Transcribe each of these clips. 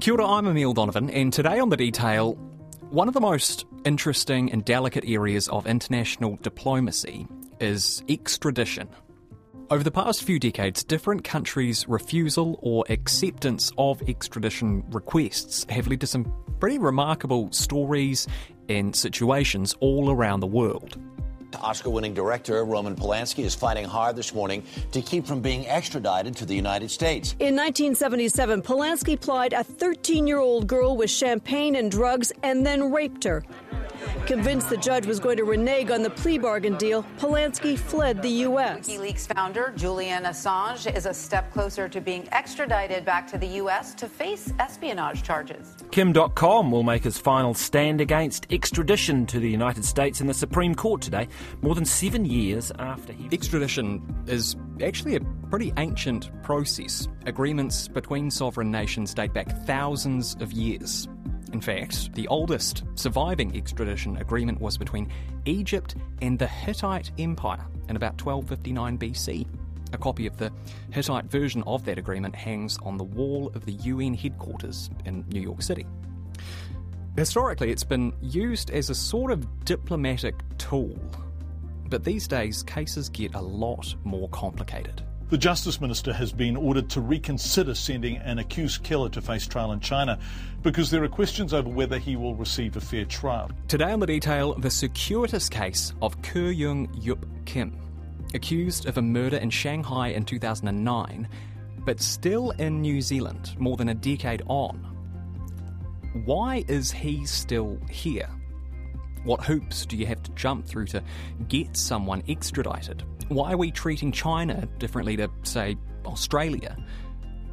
Kia ora, I'm Emile Donovan, and today on The Detail, one of the most interesting and delicate areas of international diplomacy is extradition. Over the past few decades, different countries' refusal or acceptance of extradition requests have led to some pretty remarkable stories and situations all around the world. Oscar-winning director Roman Polanski is fighting hard this morning to keep from being extradited to the United States. In 1977, Polanski plied a 13-year-old girl with champagne and drugs and then raped her. Convinced the judge was going to renege on the plea bargain deal, Polanski fled the U.S. WikiLeaks founder Julian Assange is a step closer to being extradited back to the U.S. to face espionage charges. Kim Dotcom will make his final stand against extradition to the United States in the Supreme Court today, more than 7 years after he... Extradition is actually a pretty ancient process. Agreements between sovereign nations date back thousands of years. In fact, the oldest surviving extradition agreement was between Egypt and the Hittite Empire in about 1259 BC. A copy of the Hittite version of that agreement hangs on the wall of the UN headquarters in New York City. Historically, it's been used as a sort of diplomatic tool, but these days cases get a lot more complicated. The Justice Minister has been ordered to reconsider sending an accused killer to face trial in China because there are questions over whether he will receive a fair trial. Today on The Detail, the circuitous case of Kyung Yup Kim, accused of a murder in Shanghai in 2009, but still in New Zealand more than a decade on. Why is he still here? What hoops do you have to jump through to get someone extradited? Why are we treating China differently to, say, Australia?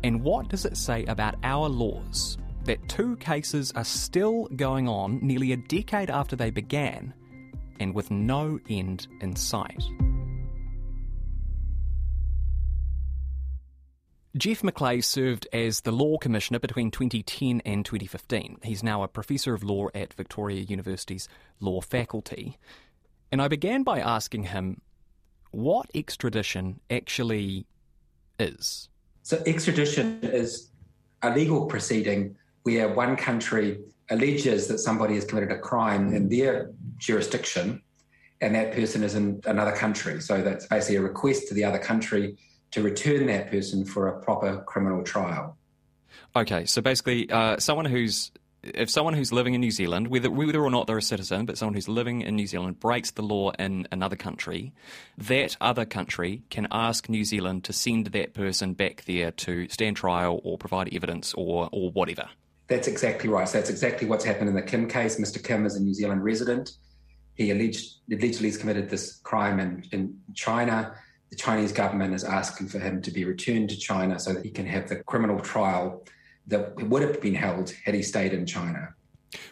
And what does it say about our laws that two cases are still going on nearly a decade after they began and with no end in sight? Geoff McLay served as the Law Commissioner between 2010 and 2015. He's now a Professor of Law at Victoria University's Law Faculty. And I began by asking him what extradition actually is. So extradition is a legal proceeding where one country alleges that somebody has committed a crime in their jurisdiction and that person is in another country. So that's basically a request to the other country to return that person for a proper criminal trial. Okay, so basically someone who's living in New Zealand, whether or not they're a citizen, but someone who's living in New Zealand breaks the law in another country, that other country can ask New Zealand to send that person back there to stand trial or provide evidence or whatever. That's exactly right. So that's exactly what's happened in the Kim case. Mr. Kim is a New Zealand resident. He allegedly has committed this crime in China. The Chinese government is asking for him to be returned to China so that he can have the criminal trial that would have been held had he stayed in China.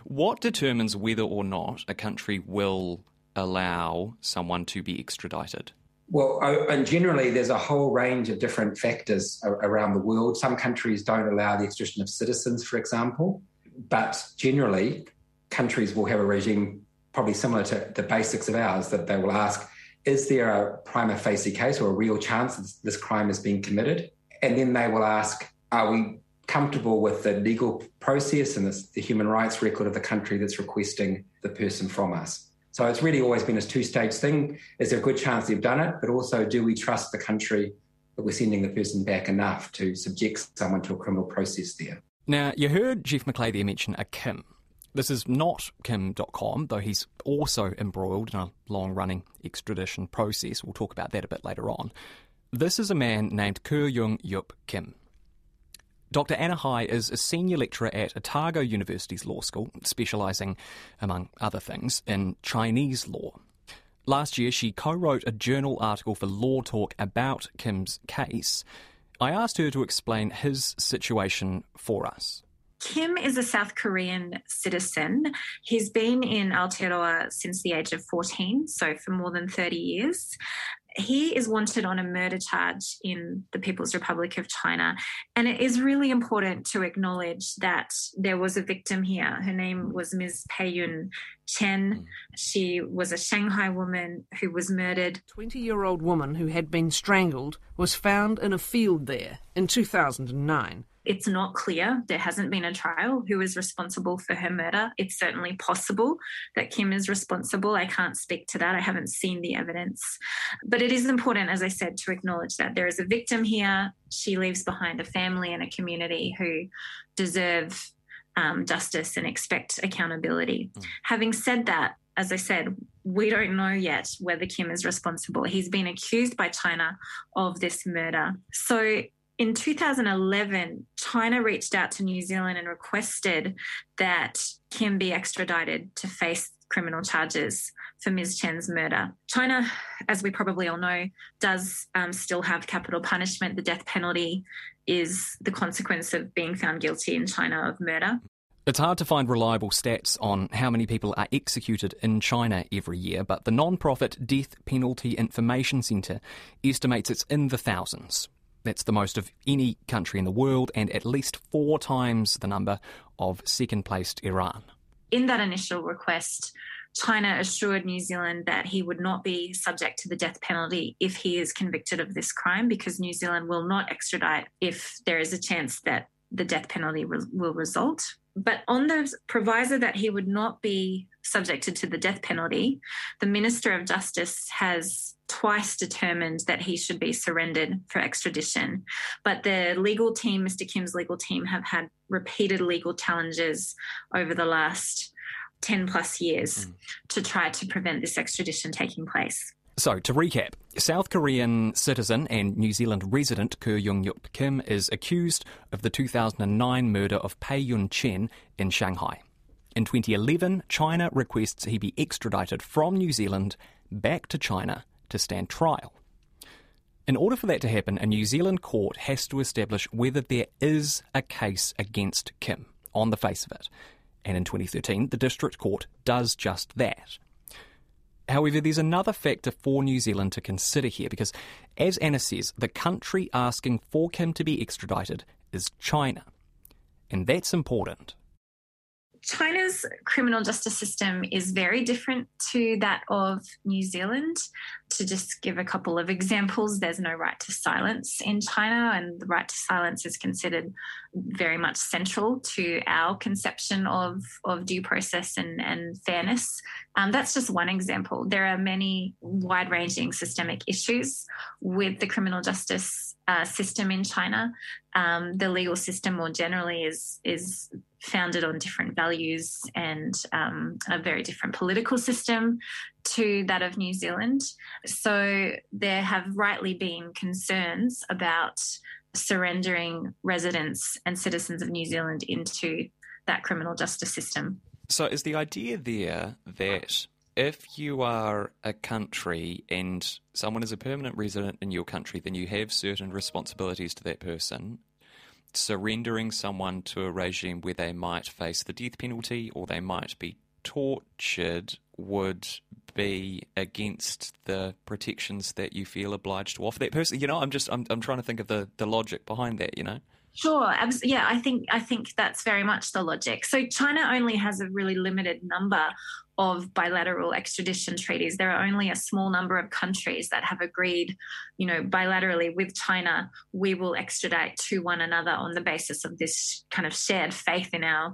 What determines whether or not a country will allow someone to be extradited? Well, and generally there's a whole range of different factors around the world. Some countries don't allow the extradition of citizens, for example, but generally countries will have a regime probably similar to the basics of ours that they will ask, is there a prima facie case or a real chance that this crime is being committed? And then they will ask, are we comfortable with the legal process and the human rights record of the country that's requesting the person from us? So it's really always been a two-stage thing. Is there a good chance they've done it? But also, do we trust the country that we're sending the person back enough to subject someone to a criminal process there? Now, you heard Geoff McLay there mention a Kim. This is not Kim Dotcom, though he's also embroiled in a long-running extradition process. We'll talk about that a bit later on. This is a man named Kyung Yup Kim. Dr. Anna Hai is a senior lecturer at Otago University's law school, specialising, among other things, in Chinese law. Last year, she co-wrote a journal article for Law Talk about Kim's case. I asked her to explain his situation for us. Kim is a South Korean citizen. He's been in Aotearoa since the age of 14, so for more than 30 years. He is wanted on a murder charge in the People's Republic of China. And it is really important to acknowledge that there was a victim here. Her name was Ms. Peiyun Chen. She was a Shanghai woman who was murdered. A 20-year-old woman who had been strangled was found in a field there in 2009. It's not clear, there hasn't been a trial, who is responsible for her murder. It's certainly possible that Kim is responsible. I can't speak to that. I haven't seen the evidence. But it is important, as I said, to acknowledge that there is a victim here. She leaves behind a family and a community who deserve justice and expect accountability. Mm. Having said that, as I said, we don't know yet whether Kim is responsible. He's been accused by China of this murder. So in 2011, China reached out to New Zealand and requested that Kim be extradited to face criminal charges for Ms. Chen's murder. China, as we probably all know, does still have capital punishment. The death penalty is the consequence of being found guilty in China of murder. It's hard to find reliable stats on how many people are executed in China every year, but the non-profit Death Penalty Information Centre estimates it's in the thousands. That's the most of any country in the world and at least 4 times the number of second-placed Iran. In that initial request, China assured New Zealand that he would not be subject to the death penalty if he is convicted of this crime, because New Zealand will not extradite if there is a chance that the death penalty will result. But on the proviso that he would not be subjected to the death penalty, the Minister of Justice has twice determined that he should be surrendered for extradition. But the legal team, Mr. Kim's legal team, have had repeated legal challenges over the last 10 plus years to try to prevent this extradition taking place. So, to recap, South Korean citizen and New Zealand resident Kyung Yup Kim is accused of the 2009 murder of Peiyun Chen in Shanghai. In 2011, China requests he be extradited from New Zealand back to China to stand trial. In order for that to happen, a New Zealand court has to establish whether there is a case against Kim on the face of it. And in 2013, the District Court does just that. However, there's another factor for New Zealand to consider here because, as Anna says, the country asking for Kim to be extradited is China. And that's important. China's criminal justice system is very different to that of New Zealand. To just give a couple of examples, there's no right to silence in China, and the right to silence is considered very much central to our conception of due process and fairness. That's just one example. There are many wide-ranging systemic issues with the criminal justice system in China. The legal system more generally is founded on different values and a very different political system to that of New Zealand. So there have rightly been concerns about surrendering residents and citizens of New Zealand into that criminal justice system. So is the idea there that if you are a country and someone is a permanent resident in your country, then you have certain responsibilities to that person? Surrendering someone to a regime where they might face the death penalty or they might be tortured would be against the protections that you feel obliged to offer that person? You know, I'm trying to think of the logic behind that, you know? Sure. Yeah, I think that's very much the logic. So China only has a really limited number of bilateral extradition treaties. There are only a small number of countries that have agreed, you know, bilaterally with China, we will extradite to one another on the basis of this kind of shared faith in our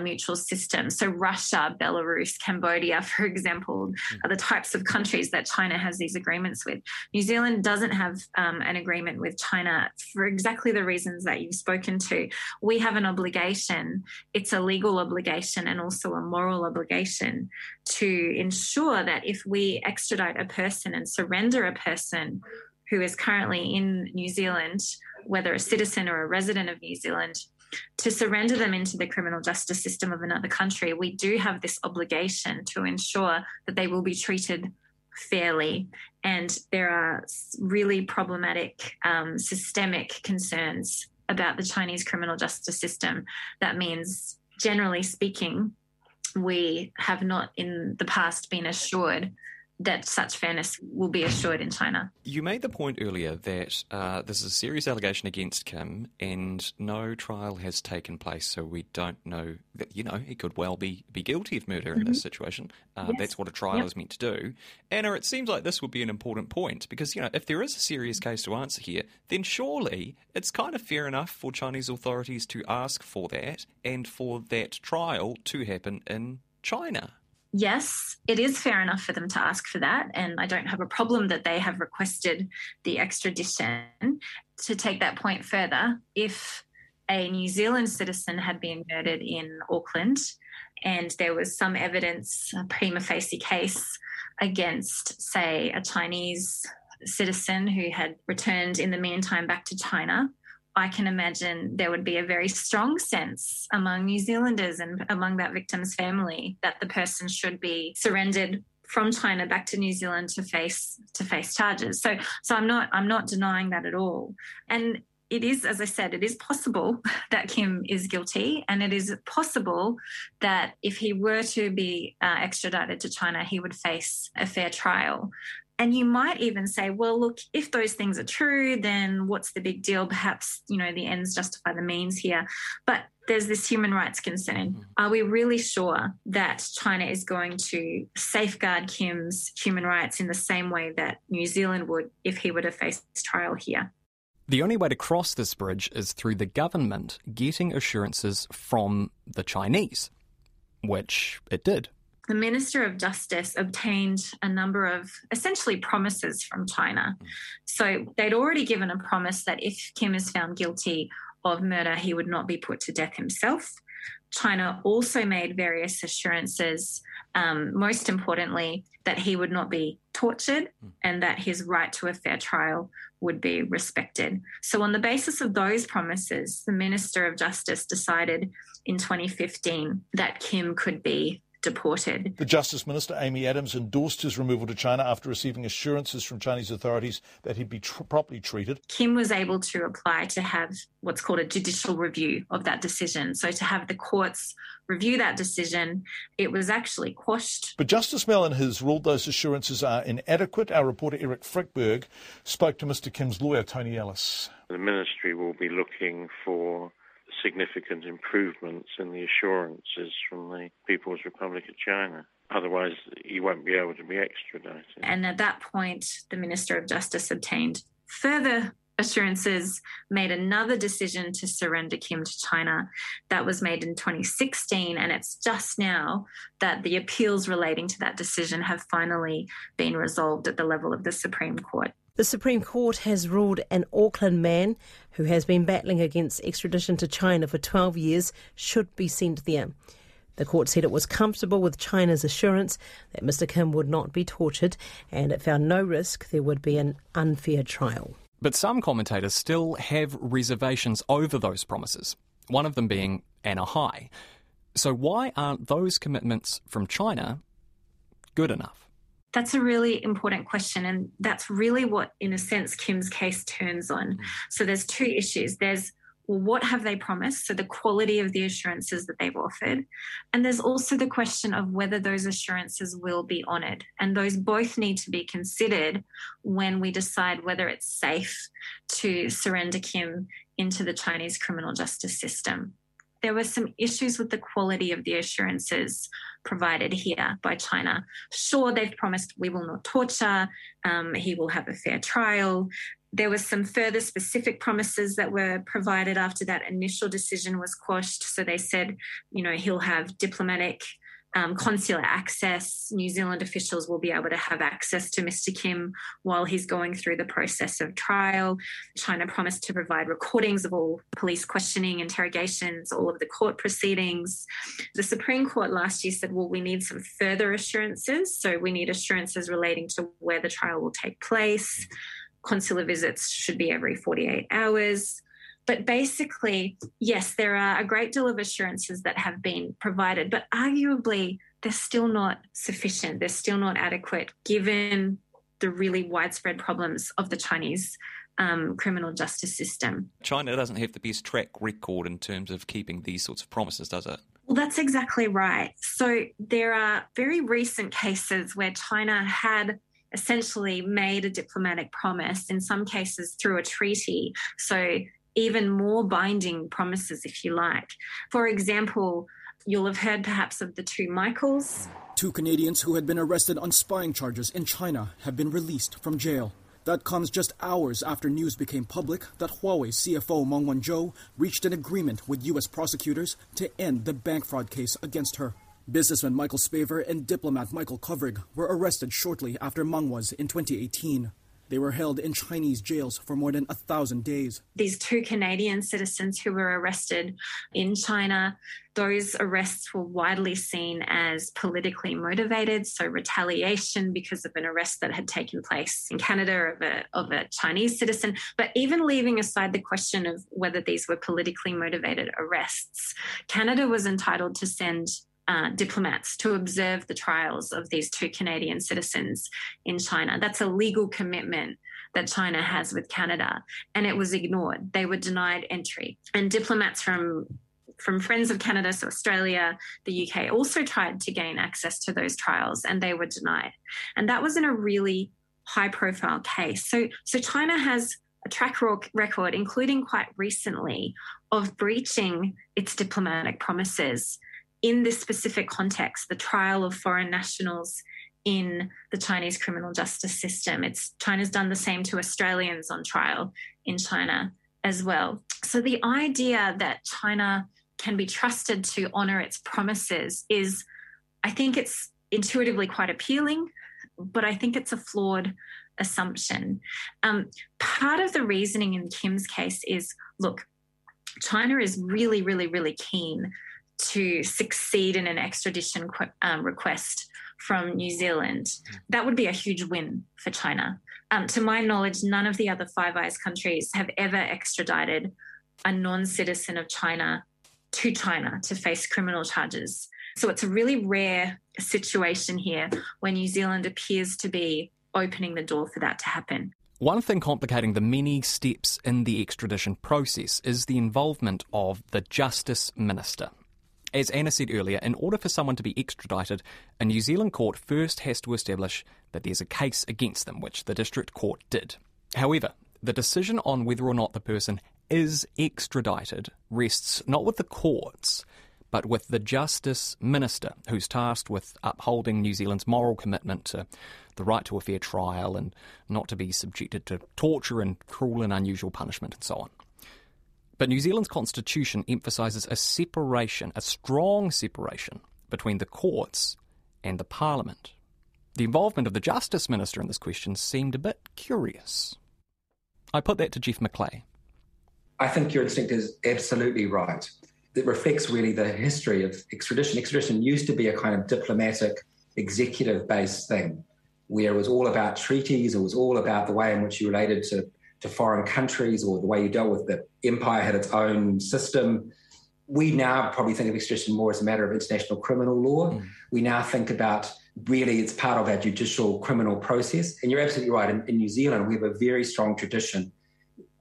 mutual system. So Russia, Belarus, Cambodia, for example, are the types of countries that China has these agreements with. New Zealand doesn't have an agreement with China for exactly the reasons that you've spoken to. We have an obligation. It's a legal obligation and also a moral obligation to ensure that if we extradite a person and surrender a person who is currently in New Zealand, whether a citizen or a resident of New Zealand, to surrender them into the criminal justice system of another country, we do have this obligation to ensure that they will be treated fairly. And there are really problematic, systemic concerns about the Chinese criminal justice system. That means, generally speaking, we have not in the past been assured that such fairness will be assured in China. You made the point earlier that this is a serious allegation against Kim and no trial has taken place, so we don't know that, you know, he could well be guilty of murder in this situation. Yes. That's what a trial is meant to do. Anna, it seems like this would be an important point because, you know, if there is a serious case to answer here, then surely it's kind of fair enough for Chinese authorities to ask for that and for that trial to happen in China. Yes, it is fair enough for them to ask for that, and I don't have a problem that they have requested the extradition. To take that point further, if a New Zealand citizen had been murdered in Auckland and there was some evidence, a prima facie case against, say, a Chinese citizen who had returned in the meantime back to China, I can imagine there would be a very strong sense among New Zealanders and among that victim's family that the person should be surrendered from China back to New Zealand to face charges. So I'm not denying that at all. And it is, as I said, it is possible that Kim is guilty, and it is possible that if he were to be extradited to China, he would face a fair trial. And you might even say, well, look, if those things are true, then what's the big deal? Perhaps, you know, the ends justify the means here. But there's this human rights concern. Are we really sure that China is going to safeguard Kim's human rights in the same way that New Zealand would if he were to face trial here? The only way to cross this bridge is through the government getting assurances from the Chinese, which it did. The Minister of Justice obtained a number of essentially promises from China. So they'd already given a promise that if Kim is found guilty of murder, he would not be put to death himself. China also made various assurances, most importantly, that he would not be tortured and that his right to a fair trial would be respected. So on the basis of those promises, the Minister of Justice decided in 2015 that Kim could be deported. The Justice Minister, Amy Adams, endorsed his removal to China after receiving assurances from Chinese authorities that he'd be properly treated. Kim was able to apply to have what's called a judicial review of that decision. So to have the courts review that decision, it was actually quashed. But Justice Mellon has ruled those assurances are inadequate. Our reporter Eric Frickberg spoke to Mr. Kim's lawyer, Tony Ellis. The ministry will be looking for significant improvements in the assurances from the People's Republic of China. Otherwise, he won't be able to be extradited. And at that point, the Minister of Justice obtained further assurances, made another decision to surrender Kim to China. That was made in 2016, and it's just now that the appeals relating to that decision have finally been resolved at the level of the Supreme Court. The Supreme Court has ruled an Auckland man who has been battling against extradition to China for 12 years should be sent there. The court said it was comfortable with China's assurance that Mr. Kim would not be tortured, and it found no risk there would be an unfair trial. But some commentators still have reservations over those promises, one of them being Anna Hai. So why aren't those commitments from China good enough? That's a really important question, and that's really what, in a sense, Kim's case turns on. So there's two issues. There's, well, what have they promised? So the quality of the assurances that they've offered. And there's also the question of whether those assurances will be honoured. And those both need to be considered when we decide whether it's safe to surrender Kim into the Chinese criminal justice system. There were some issues with the quality of the assurances provided here by China. Sure, they've promised we will not torture, he will have a fair trial. There were some further specific promises that were provided after that initial decision was quashed. So they said, you know, he'll have diplomatic consular access. New Zealand officials will be able to have access to Mr. Kim while he's going through the process of trial. China promised to provide recordings of all police questioning, interrogations, all of the court proceedings. The Supreme Court last year said, well, we need some further assurances. So we need assurances relating to where the trial will take place. Consular visits should be every 48 hours. But basically, yes, there are a great deal of assurances that have been provided, but arguably they're still not sufficient. They're still not adequate given the really widespread problems of the Chinese criminal justice system. China doesn't have the best track record in terms of keeping these sorts of promises, does it? Well, that's exactly right. So there are very recent cases where China had essentially made a diplomatic promise, in some cases through a treaty, so even more binding promises, if you like. For example, you'll have heard perhaps of the two Michaels. Two Canadians who had been arrested on spying charges in China have been released from jail. That comes just hours after news became public that Huawei CFO Meng Wanzhou reached an agreement with U.S. prosecutors to end the bank fraud case against her. Businessman Michael Spavor and diplomat Michael Kovrig were arrested shortly after Meng was in 2018. They were held in Chinese jails for more than 1,000 days. These two Canadian citizens who were arrested in China, those arrests were widely seen as politically motivated, so retaliation because of an arrest that had taken place in Canada of a Chinese citizen. But even leaving aside the question of whether these were politically motivated arrests, Canada was entitled to send diplomats to observe the trials of these two Canadian citizens in China. That's a legal commitment that China has with Canada, and it was ignored. They were denied entry. And diplomats from friends of Canada, so Australia, the UK, also tried to gain access to those trials, and they were denied. And that was in a really high-profile case. So China has a track record, including quite recently, of breaching its diplomatic promises in this specific context, the trial of foreign nationals in the Chinese criminal justice system. China's done the same to Australians on trial in China as well. So the idea that China can be trusted to honour its promises is, I think it's intuitively quite appealing, but I think it's a flawed assumption. Part of the reasoning in Kim's case is, look, China is really, really, really keen to succeed in an extradition request from New Zealand. That would be a huge win for China. To my knowledge, none of the other Five Eyes countries have ever extradited a non-citizen of China to China to face criminal charges. So it's a really rare situation here where New Zealand appears to be opening the door for that to happen. One thing complicating the many steps in the extradition process is the involvement of the Justice Minister. As Anna said earlier, in order for someone to be extradited, a New Zealand court first has to establish that there's a case against them, which the district court did. However, the decision on whether or not the person is extradited rests not with the courts, but with the Justice Minister, who's tasked with upholding New Zealand's moral commitment to the right to a fair trial and not to be subjected to torture and cruel and unusual punishment and so on. But New Zealand's constitution emphasises a separation, a strong separation, between the courts and the parliament. The involvement of the Justice Minister in this question seemed a bit curious. I put that to Geoff McLay. I think your instinct is absolutely right. It reflects really the history of extradition. Extradition used to be a kind of diplomatic, executive-based thing, where it was all about treaties, it was all about the way in which you related to foreign countries, or the way you dealt with the empire had its own system. We now probably think of extradition more as a matter of international criminal law. Mm. We now think about, really, it's part of our judicial criminal process. And you're absolutely right. In New Zealand, we have a very strong tradition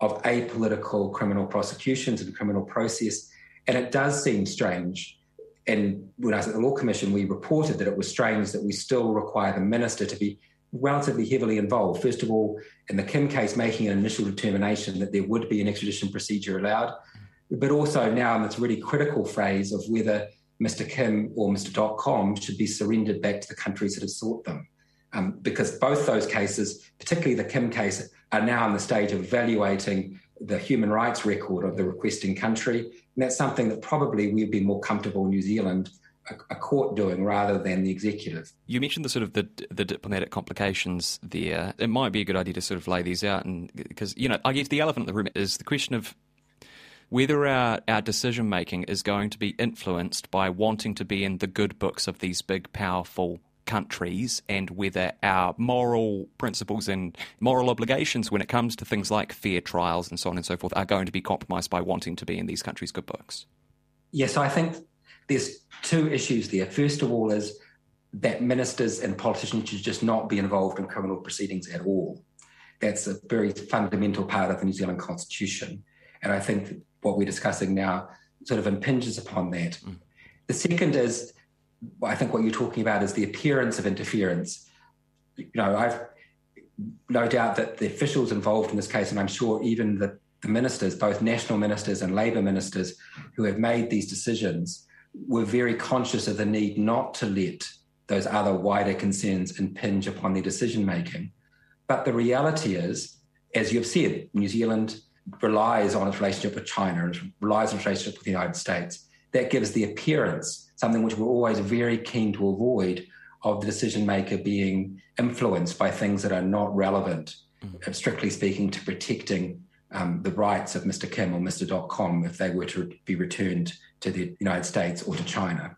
of apolitical criminal prosecutions and criminal process. And it does seem strange. And when I was at the Law Commission, we reported that it was strange that we still require the minister to be relatively heavily involved. First of all, in the Kim case, making an initial determination that there would be an extradition procedure allowed, but also now in this really critical phase of whether Mr. Kim or Mr. Dotcom should be surrendered back to the countries that have sought them. Because both those cases, particularly the Kim case, are now in the stage of evaluating the human rights record of the requesting country. And that's something that probably we'd be more comfortable in New Zealand a court doing rather than the executive. You mentioned the sort of the diplomatic complications there. It might be a good idea to sort of lay these out, and because, you know, I guess the elephant in the room is the question of whether our decision making is going to be influenced by wanting to be in the good books of these big, powerful countries, and whether our moral principles and moral obligations when it comes to things like fair trials and so on and so forth are going to be compromised by wanting to be in these countries' good books. Yes, I think there's two issues there. First of all is that ministers and politicians should just not be involved in criminal proceedings at all. That's a very fundamental part of the New Zealand Constitution. And I think what we're discussing now sort of impinges upon that. Mm. The second is, I think what you're talking about is the appearance of interference. You know, I've no doubt that the officials involved in this case, and I'm sure even the ministers, both national ministers and Labour ministers who have made these decisions, were very conscious of the need not to let those other wider concerns impinge upon their decision-making. But the reality is, as you've said, New Zealand relies on its relationship with China and relies on its relationship with the United States. That gives the appearance, something which we're always very keen to avoid, of the decision-maker being influenced by things that are not relevant, strictly speaking, to protecting the rights of Mr. Kim or Mr. Dotcom if they were to be returned to the United States or to China.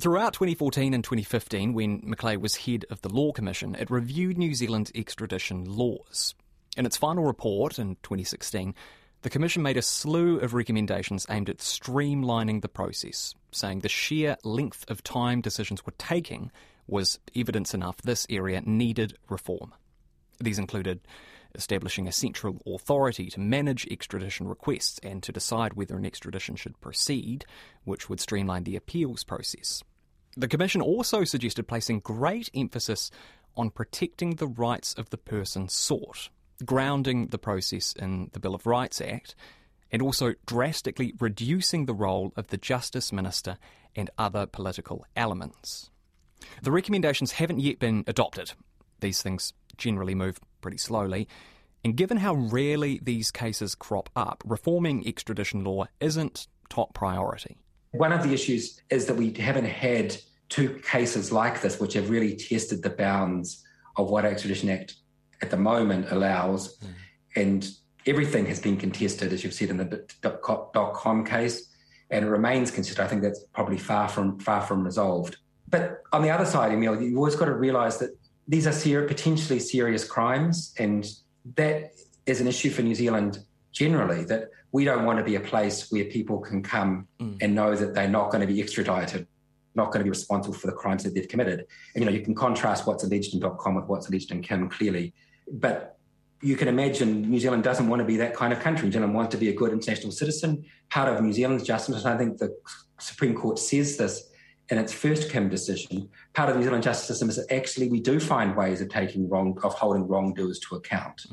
Throughout 2014 and 2015, when McLay was head of the Law Commission, it reviewed New Zealand's extradition laws. In its final report in 2016, the Commission made a slew of recommendations aimed at streamlining the process, saying the sheer length of time decisions were taking was evidence enough this area needed reform. These included establishing a central authority to manage extradition requests and to decide whether an extradition should proceed, which would streamline the appeals process. The Commission also suggested placing great emphasis on protecting the rights of the person sought, grounding the process in the Bill of Rights Act, and also drastically reducing the role of the Justice Minister and other political elements. The recommendations haven't yet been adopted. These things generally move pretty slowly, and given how rarely these cases crop up, reforming extradition law isn't top priority. One of the issues is that we haven't had two cases like this which have really tested the bounds of what Extradition Act at the moment allows, and everything has been contested, as you've said, in the dot-com case, and it remains contested. I think that's probably far from resolved. But on the other side, Emile, you've always got to realise that these are potentially serious crimes, and that is an issue for New Zealand generally, that we don't want to be a place where people can come and know that they're not going to be extradited, not going to be responsible for the crimes that they've committed. And, you know, you can contrast what's alleged in Dotcom with what's alleged in Kim, clearly. But you can imagine New Zealand doesn't want to be that kind of country. New Zealand wants to be a good international citizen. Part of New Zealand's justice, and I think the Supreme Court says this, in its first Kim decision, part of the New Zealand justice system is that actually we do find ways of holding wrongdoers to account.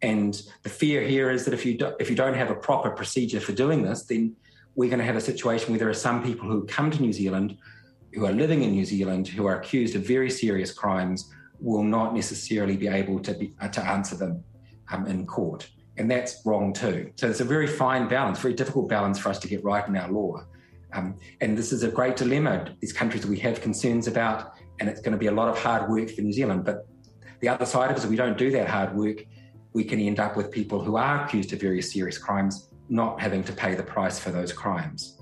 And the fear here is that if you don't have a proper procedure for doing this, then we're going to have a situation where there are some people who come to New Zealand, who are living in New Zealand, who are accused of very serious crimes, will not necessarily be able to answer them in court. And that's wrong too. So it's a very fine balance, very difficult balance for us to get right in our law. And this is a great dilemma, these countries that we have concerns about, and it's going to be a lot of hard work for New Zealand. But the other side of it is, if we don't do that hard work, we can end up with people who are accused of very serious crimes not having to pay the price for those crimes.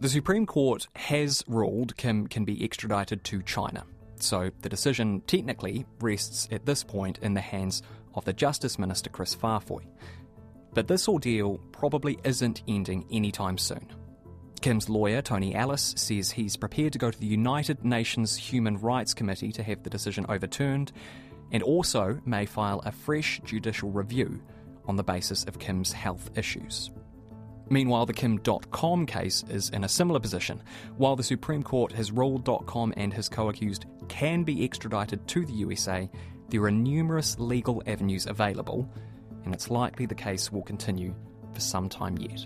The Supreme Court has ruled Kim can be extradited to China. So the decision technically rests at this point in the hands of the Justice Minister, Chris Farfoy. But this ordeal probably isn't ending anytime soon. Kim's lawyer, Tony Ellis, says he's prepared to go to the United Nations Human Rights Committee to have the decision overturned, and also may file a fresh judicial review on the basis of Kim's health issues. Meanwhile, the Kim Dotcom case is in a similar position. While the Supreme Court has ruled Dotcom and his co-accused can be extradited to the USA, there are numerous legal avenues available, and it's likely the case will continue for some time yet.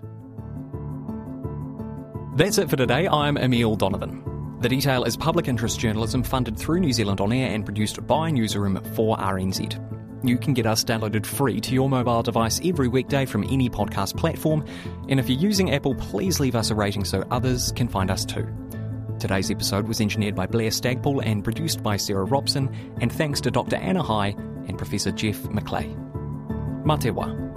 That's it for today. I'm Emile Donovan. The Detail is public interest journalism funded through New Zealand On Air and produced by Newsroom 4RNZ. You can get us downloaded free to your mobile device every weekday from any podcast platform, and if you're using Apple, please leave us a rating so others can find us too. Today's episode was engineered by Blair Stagpole and produced by Sarah Robson, and thanks to Dr. Anna Hai and Professor Geoff McLay. Mā te wā.